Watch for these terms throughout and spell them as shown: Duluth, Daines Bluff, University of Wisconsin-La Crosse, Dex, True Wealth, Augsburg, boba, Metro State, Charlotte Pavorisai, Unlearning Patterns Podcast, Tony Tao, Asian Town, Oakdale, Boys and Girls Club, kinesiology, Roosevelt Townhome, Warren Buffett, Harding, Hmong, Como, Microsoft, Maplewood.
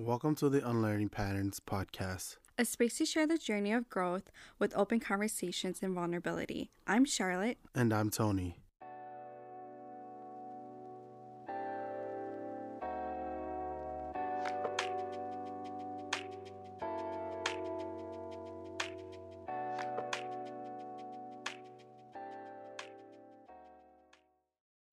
Welcome to the Unlearning Patterns Podcast, a space to share the journey of growth with open conversations and vulnerability. I'm Charlotte. And I'm Tony.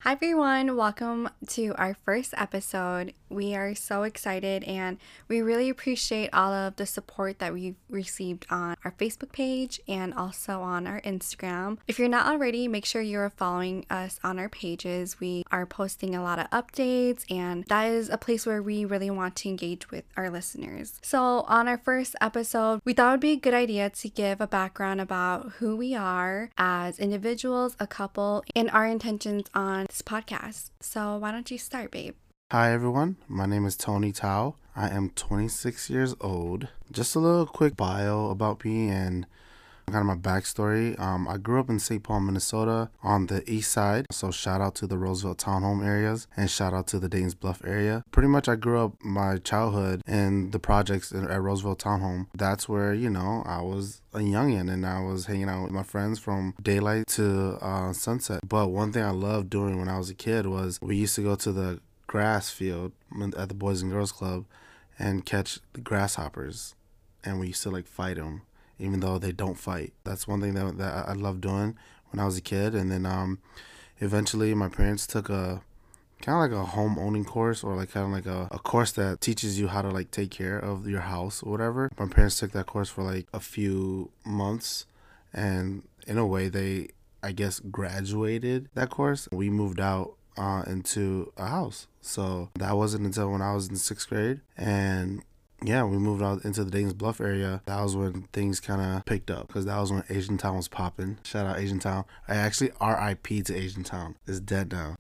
Hi everyone, welcome to our first episode. We are so excited and we really appreciate all of the support that we've received on our Facebook page and also on our Instagram. If you're not already, make sure you're following us on our pages. We are posting a lot of updates and that is a place where we really want to engage with our listeners. So on our first episode, we thought it would be a good idea to give a background about who we are as individuals, a couple, and our intentions on podcast. So why don't you start, babe? Hi everyone, my name is Tony Tao. I am 26 years old. Just a little quick bio about me and kind of my backstory. I grew up in St. Paul, Minnesota on the east side. So shout out to the Roosevelt Townhome areas and shout out to the Daines Bluff area. Pretty much I grew up my childhood in the projects at Roosevelt Townhome. That's where, you know, I was a youngin and I was hanging out with my friends from daylight to sunset. But one thing I loved doing when I was a kid was we used to go to the grass field at the Boys and Girls Club and catch the grasshoppers. And we used to like fight them, even though they don't fight. That's one thing that I loved doing when I was a kid. And then eventually my parents took a kind of like a home owning course or like kind of like a course that teaches you how to like take care of your house or whatever. My parents took that course for like a few months and in a way they, I guess, graduated that course. We moved out into a house. So that wasn't until when I was in sixth grade. And yeah, we moved out into the Daines Bluff area. That was when things kind of picked up because that was when Asian Town was popping. Shout out Asian Town. I actually R.I.P. to Asian Town. It's dead now.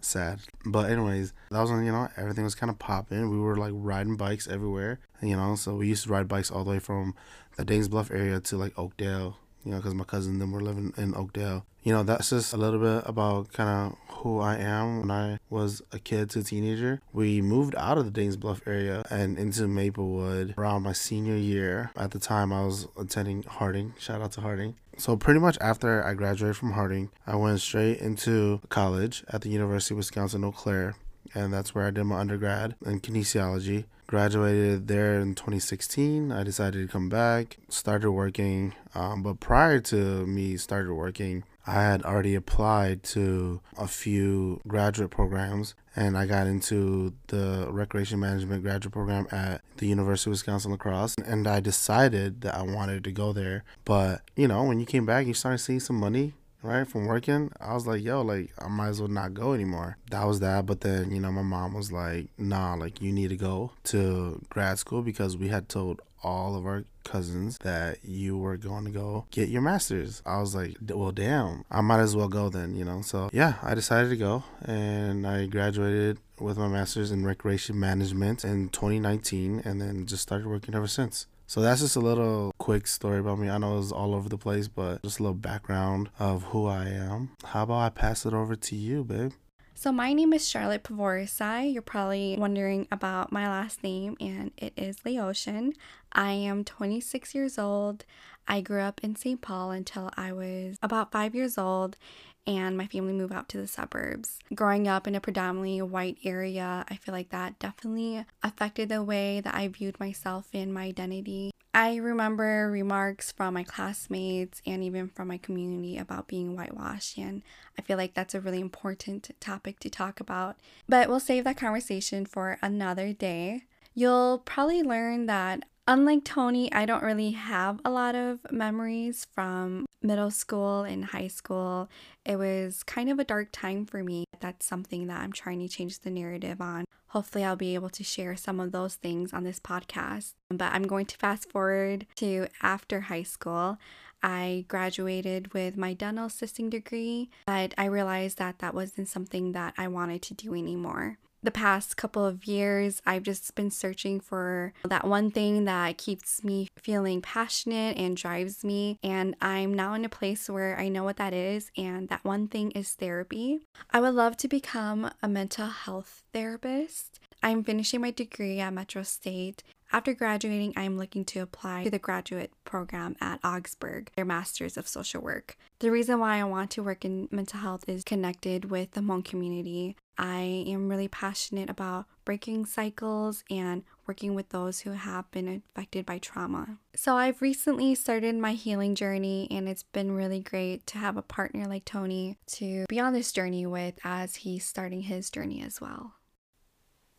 Sad. But anyways, that was when, you know, everything was kind of popping. We were like riding bikes everywhere, you know, so we used to ride bikes all the way from the Daines Bluff area to like Oakdale, you know, because my cousin and them were living in Oakdale. You know, that's just a little bit about kind of who I am when I was a kid to a teenager. We moved out of the Daines Bluff area and into Maplewood around my senior year. At the time, I was attending Harding. Shout out to Harding. So pretty much after I graduated from Harding, I went straight into college at the University of Wisconsin-La Crosse. And that's where I did my undergrad in kinesiology. Graduated there in 2016. I decided to come back, started working. But prior to me started working, I had already applied to a few graduate programs and I got into the recreation management graduate program at the University of Wisconsin-La Crosse. And I decided that I wanted to go there. But, you know, when you came back, you started seeing some money, right, from working. I was like, yo, like, I might as well not go anymore. That was that. But then, you know, my mom was like, nah, like, you need to go to grad school because we had told all of our cousins that you were going to go get your master's. I was like, well, damn, I might as well go then, you know? So yeah, I decided to go and I graduated with my master's in recreation management in 2019 and then just started working ever since. So that's just a little quick story about me. I know it was all over the place, but just a little background of who I am. How about I pass it over to you, babe? So my name is Charlotte Pavorisai. You're probably wondering about my last name, and it is Laotian. I am 26 years old. I grew up in St. Paul until I was about 5 years old, and my family moved out to the suburbs. Growing up in a predominantly white area, I feel like that definitely affected the way that I viewed myself and my identity. I remember remarks from my classmates and even from my community about being whitewashed, and I feel like that's a really important topic to talk about. But we'll save that conversation for another day. You'll probably learn that, unlike Tony, I don't really have a lot of memories from middle school and high school. It was kind of a dark time for me. That's something that I'm trying to change the narrative on. Hopefully, I'll be able to share some of those things on this podcast. But I'm going to fast forward to after high school. I graduated with my dental assisting degree, but I realized that that wasn't something that I wanted to do anymore. The past couple of years, I've just been searching for that one thing that keeps me feeling passionate and drives me, and I'm now in a place where I know what that is, and that one thing is therapy. I would love to become a mental health therapist. I'm finishing my degree at Metro State. After graduating, I'm looking to apply to the graduate program at Augsburg, their Masters of Social Work. The reason why I want to work in mental health is connected with the Hmong community. I am really passionate about breaking cycles and working with those who have been affected by trauma. So I've recently started my healing journey, and it's been really great to have a partner like Tony to be on this journey with as he's starting his journey as well.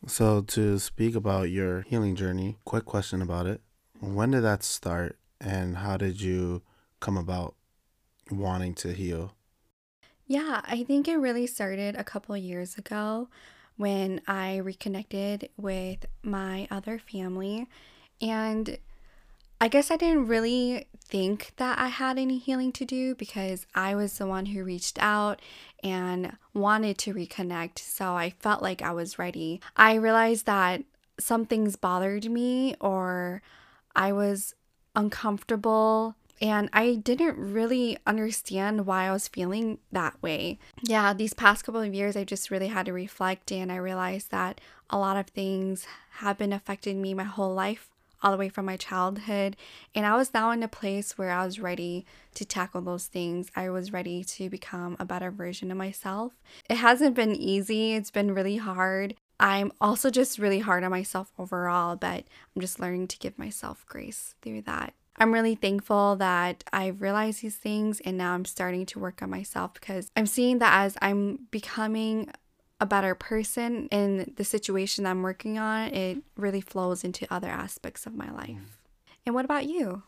So to speak about your healing journey, quick question about it. When did that start, and how did you come about wanting to heal? Yeah, I think it really started a couple years ago when I reconnected with my other family. And I guess I didn't really think that I had any healing to do because I was the one who reached out and wanted to reconnect, so I felt like I was ready. I realized that some things bothered me or I was uncomfortable, and I didn't really understand why I was feeling that way. Yeah, these past couple of years, I just really had to reflect, and I realized that a lot of things have been affecting me my whole life, all the way from my childhood, and I was now in a place where I was ready to tackle those things. I was ready to become a better version of myself. It hasn't been easy. It's been really hard. I'm also just really hard on myself overall, but I'm just learning to give myself grace through that. I'm really thankful that I've realized these things, and now I'm starting to work on myself because I'm seeing that as I'm becoming a better person in the situation that I'm working on, it really flows into other aspects of my life. And what about you?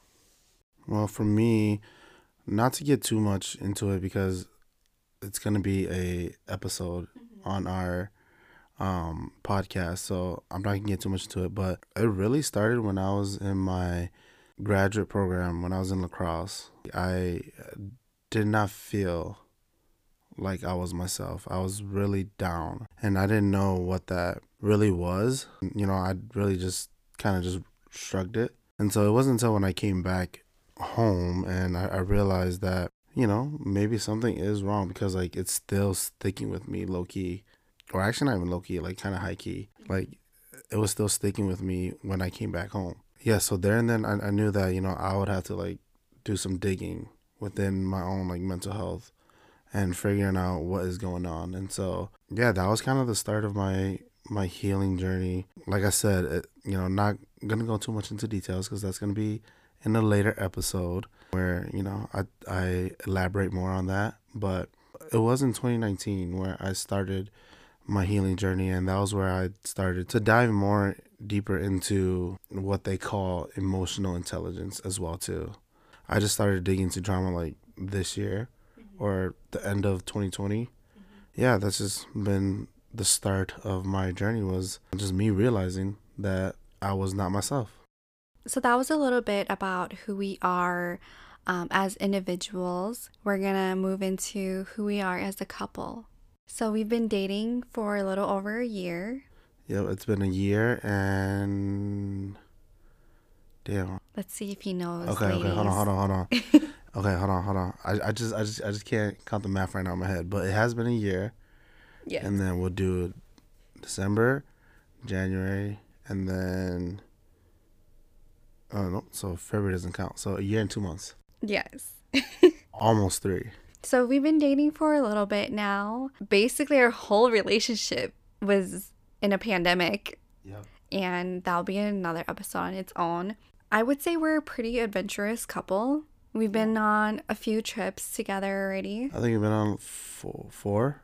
Well, for me, not to get too much into it because it's going to be a episode on our podcast, so I'm not going to get too much into it, but it really started when I was in my graduate program, when I was in La Crosse. I did not feel like I was myself. I was really down, and I didn't know what that really was. You know, I really just kind of just shrugged it. And so it wasn't until when I came back home and I realized that, you know, maybe something is wrong because, like, it's still sticking with me low-key. Or actually not even low-key, like kind of high-key. Like, it was still sticking with me when I came back home. Yeah, so there and then I knew that, you know, I would have to, like, do some digging within my own, like, mental health and figuring out what is going on. And so, yeah, that was kind of the start of my healing journey. Like I said, you know, not going to go too much into details because that's going to be in a later episode where, you know, I elaborate more on that. But it was in 2019 where I started my healing journey, and that was where I started to dive more deeper into what they call emotional intelligence as well, too. I just started digging into trauma, like, this year, or the end of 2020. Yeah, that's just been the start of my journey, was just me realizing that I was not myself. So that was a little bit about who we are as individuals. We're gonna move into who we are as a couple. So we've been dating for a little over a year. Yeah, it's been a year and... damn. Let's see if he knows. Okay, ladies. Hold on. Okay, hold on. I just can't count the math right now in my head, but it has been a year. Yeah. And then we'll do December, January, and then so February doesn't count. So a year and 2 months. Yes. Almost 3. So we've been dating for a little bit now. Basically, our whole relationship was in a pandemic. Yeah. And that'll be another episode on its own. I would say we're a pretty adventurous couple. We've been on a few trips together already. I think we've been on 4.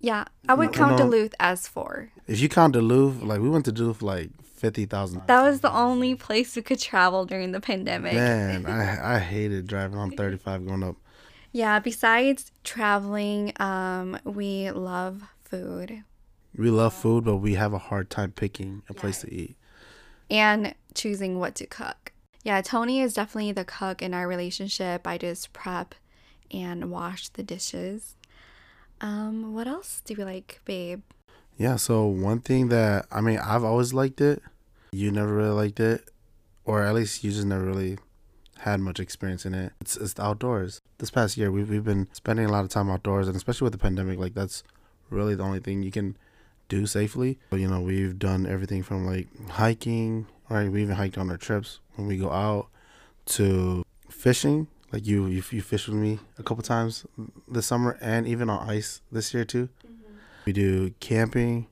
Yeah, I would count Duluth as 4. If you count Duluth, like, we went to Duluth like 50,000 times. That was the only place we could travel during the pandemic. Man, I hated driving on 35 going up. Yeah, besides traveling, we love food. We love food, but we have a hard time picking a place to eat. And choosing what to cook. Yeah, Tony is definitely the cook in our relationship. I just prep and wash the dishes. What else do we like, babe? Yeah, so one thing that, I mean, I've always liked it. You never really liked it. Or at least you just never really had much experience in it. It's the outdoors. This past year, we've been spending a lot of time outdoors. And especially with the pandemic, like, that's really the only thing you can do safely. But, you know, we've done everything from like hiking, right? We even hiked on our trips when we go out, to fishing. Like you fished with me a couple times this summer, and even on ice this year too. Mm-hmm. We do camping,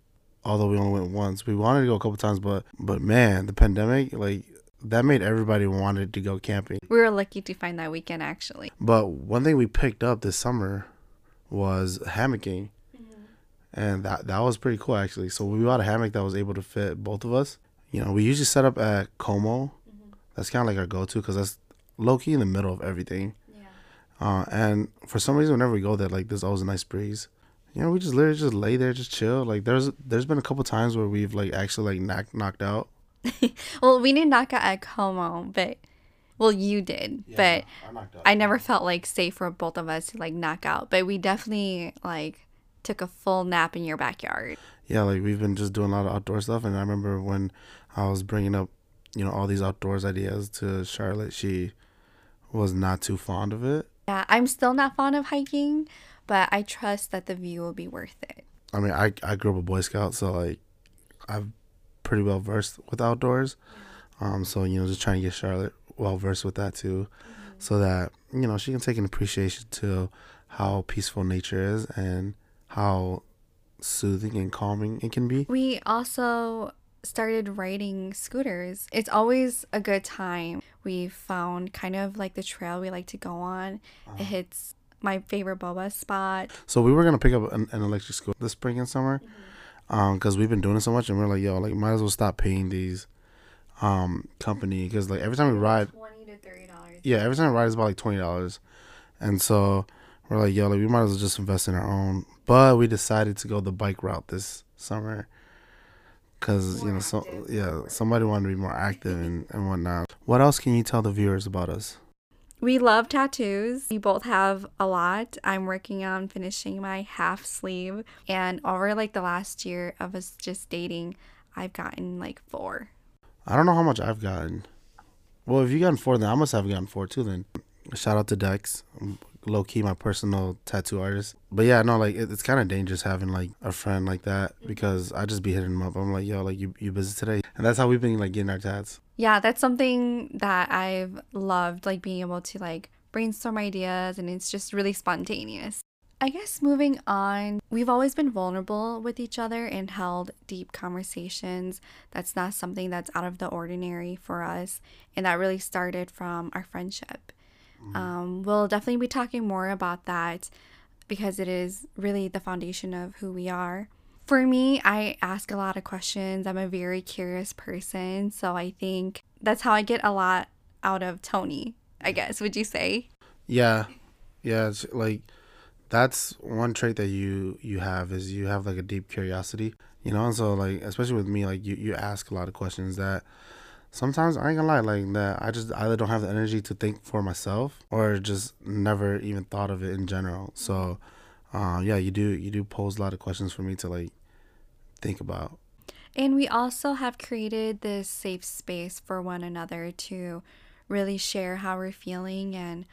although we only went once. We wanted to go a couple times, but man, the pandemic, like, that made everybody wanted to go camping. We were lucky to find that weekend, actually. But one thing we picked up this summer was hammocking. Mm-hmm. And that was pretty cool, actually. So we bought a hammock that was able to fit both of us. You know, we usually set up at Como. Mm-hmm. That's kind of like our go-to because that's low-key in the middle of everything. Yeah. And for some reason, whenever we go there, like, there's always a nice breeze. You know, we just literally just lay there, just chill. Like, there's been a couple times where we've, like, actually, like, knocked out. Well, we didn't knock out at Como, but, well, you did. Yeah, but I knocked out. I never felt, like, safe for both of us to, like, knock out. But we definitely, like, took a full nap in your backyard. Yeah, like, we've been just doing a lot of outdoor stuff. And I remember when I was bringing up, you know, all these outdoors ideas to Charlotte, she was not too fond of it. Yeah, I'm still not fond of hiking, but I trust that the view will be worth it. I mean, I grew up a Boy Scout, so, like, I've pretty well versed with outdoors. So, you know, just trying to get Charlotte well versed with that too. Mm-hmm. So that, you know, she can take an appreciation to how peaceful nature is and how soothing and calming it can be. We also started riding scooters. It's always a good time. We found kind of like the trail we like to go on. Uh-huh. It hits my favorite boba spot. So we were going to pick up an electric scooter this spring and summer. Mm-hmm. Because we've been doing it so much, and we're like, yo, like, might as well stop paying these company, because, like, every time we ride, $20 to $30. Yeah, every time we ride is about like $20, and so we're like, yo, like, we might as well just invest in our own. But we decided to go the bike route this summer, because, you know, so yeah, somebody wanted to be more active and whatnot. What else can you tell the viewers about us? We love tattoos. We both have a lot. I'm working on finishing my half sleeve. And over, like, the last year of us just dating, I've gotten, like, 4. I don't know how much I've gotten. Well, if you've gotten 4, then I must have gotten 4, too, then. Shout out to Dex. Low-key, my personal tattoo artist. But, yeah, no, like, it's kind of dangerous having, like, a friend like that, because I just be hitting him up. I'm like, yo, like, you busy today? And that's how we've been, like, getting our tats. Yeah, that's something that I've loved, like, being able to, like, brainstorm ideas, and it's just really spontaneous. I guess moving on, we've always been vulnerable with each other and held deep conversations. That's not something that's out of the ordinary for us, and that really started from our friendship. Mm-hmm. We'll definitely be talking more about that because it is really the foundation of who we are. For me, I ask a lot of questions. I'm a very curious person, so I think that's how I get a lot out of Tony, I guess. Would you say? Yeah, it's like, that's one trait that you have, is you have like a deep curiosity, you know. And so, like, especially with me, like, you ask a lot of questions that sometimes, I ain't gonna lie, like, that I just either don't have the energy to think for myself, or just never even thought of it in general. So yeah, you do pose a lot of questions for me to, like, think about. And we also have created this safe space for one another to really share how we're feeling and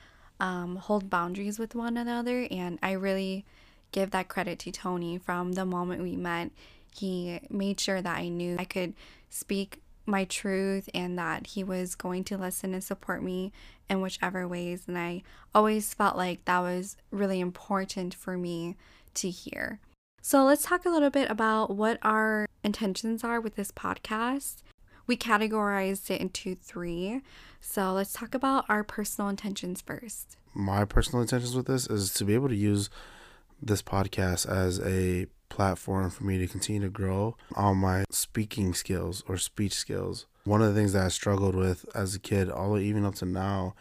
hold boundaries with one another. And I really give that credit to Tony. From the moment we met, he made sure that I knew I could speak my truth and that he was going to listen and support me in whichever ways. And I always felt like that was really important for me to hear. So let's talk a little bit about what our intentions are with this podcast. We categorized it into 3. So let's talk about our personal intentions first. My personal intentions with this is to be able to use this podcast as a platform for me to continue to grow on my speaking skills or speech skills. One of the things that I struggled with as a kid, all the way even up to now,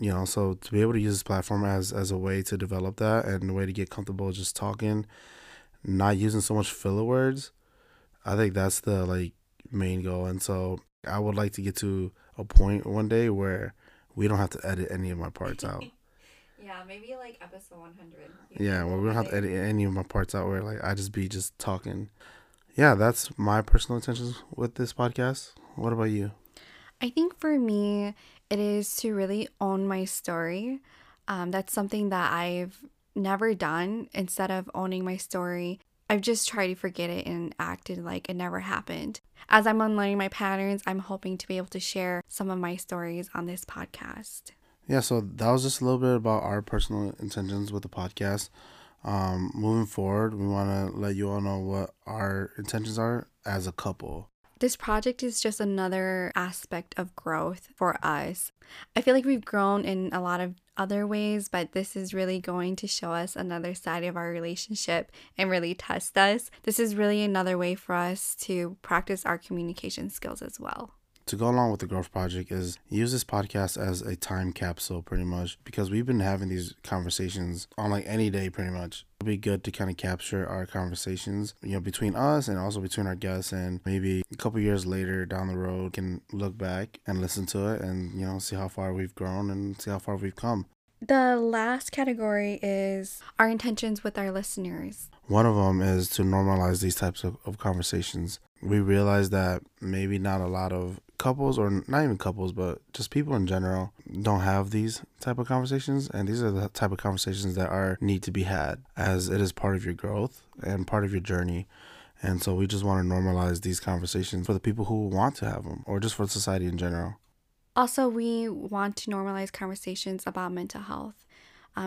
you know, so to be able to use this platform as a way to develop that, and a way to get comfortable just talking, not using so much filler words, I think that's the, like, main goal. And so I would like to get to a point one day where we don't have to edit any of my parts out. Yeah, maybe like episode 100. Yeah, well, we don't have to edit any of my parts out where, like, I just be just talking. Yeah, that's my personal intentions with this podcast. What about you? I think for me, it is to really own my story. That's something that I've never done. Instead of owning my story, I've just tried to forget it and acted like it never happened. As I'm unlearning my patterns, I'm hoping to be able to share some of my stories on this podcast. Yeah, so that was just a little bit about our personal intentions with the podcast. Moving forward, we want to let you all know what our intentions are as a couple. This project is just another aspect of growth for us. I feel like we've grown in a lot of other ways, but this is really going to show us another side of our relationship and really test us. This is really another way for us to practice our communication skills as well. To go along with the growth project is use this podcast as a time capsule pretty much, because we've been having these conversations on like any day pretty much. It'll be good to kind of capture our conversations, you know, between us and also between our guests, and maybe a couple years later down the road can look back and listen to it and, you know, see how far we've grown and see how far we've come. The last category is our intentions with our listeners. One of them is to normalize these types of conversations. We realize that maybe not a lot of couples, or not even couples, but just people in general, don't have these type of conversations. And these are the type of conversations that need to be had, as it is part of your growth and part of your journey. And so we just want to normalize these conversations for the people who want to have them, or just for society in general. Also, we want to normalize conversations about mental health.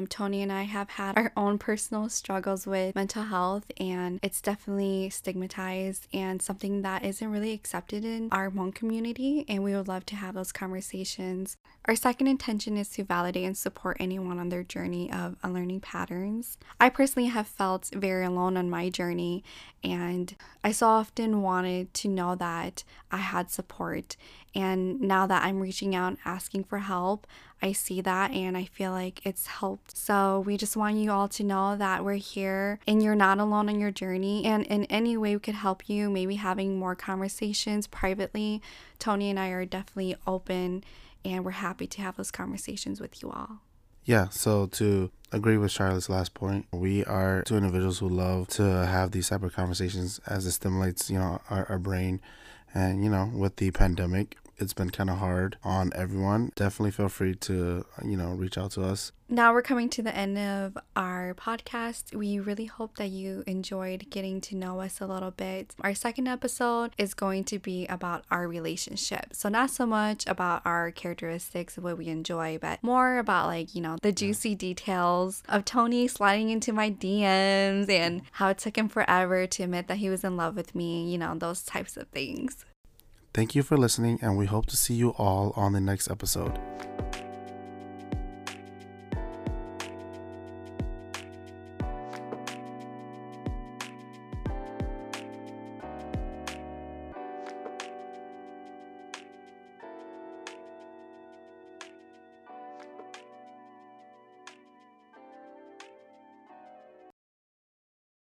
Tony and I have had our own personal struggles with mental health, and it's definitely stigmatized and something that isn't really accepted in our Hmong community, and we would love to have those conversations. Our second intention is to validate and support anyone on their journey of unlearning patterns. I personally have felt very alone on my journey, and I so often wanted to know that I had support. And now that I'm reaching out and asking for help, I see that and I feel like it's helped. So we just want you all to know that we're here and you're not alone on your journey. And in any way we could help you, maybe having more conversations privately, Tony and I are definitely open and we're happy to have those conversations with you all. Yeah, so to agree with Charlotte's last point, we are two individuals who love to have these separate conversations, as it stimulates, you know, our brain. And, you know, with the pandemic, it's been kind of hard on everyone. Definitely feel free to, you know, reach out to us. Now we're coming to the end of our podcast. We really hope that you enjoyed getting to know us a little bit. Our second episode is going to be about our relationship. So not so much about our characteristics of what we enjoy, but more about, like, you know, the juicy details of Tony sliding into my DMs and how it took him forever to admit that he was in love with me, you know, those types of things. Thank you for listening, and we hope to see you all on the next episode.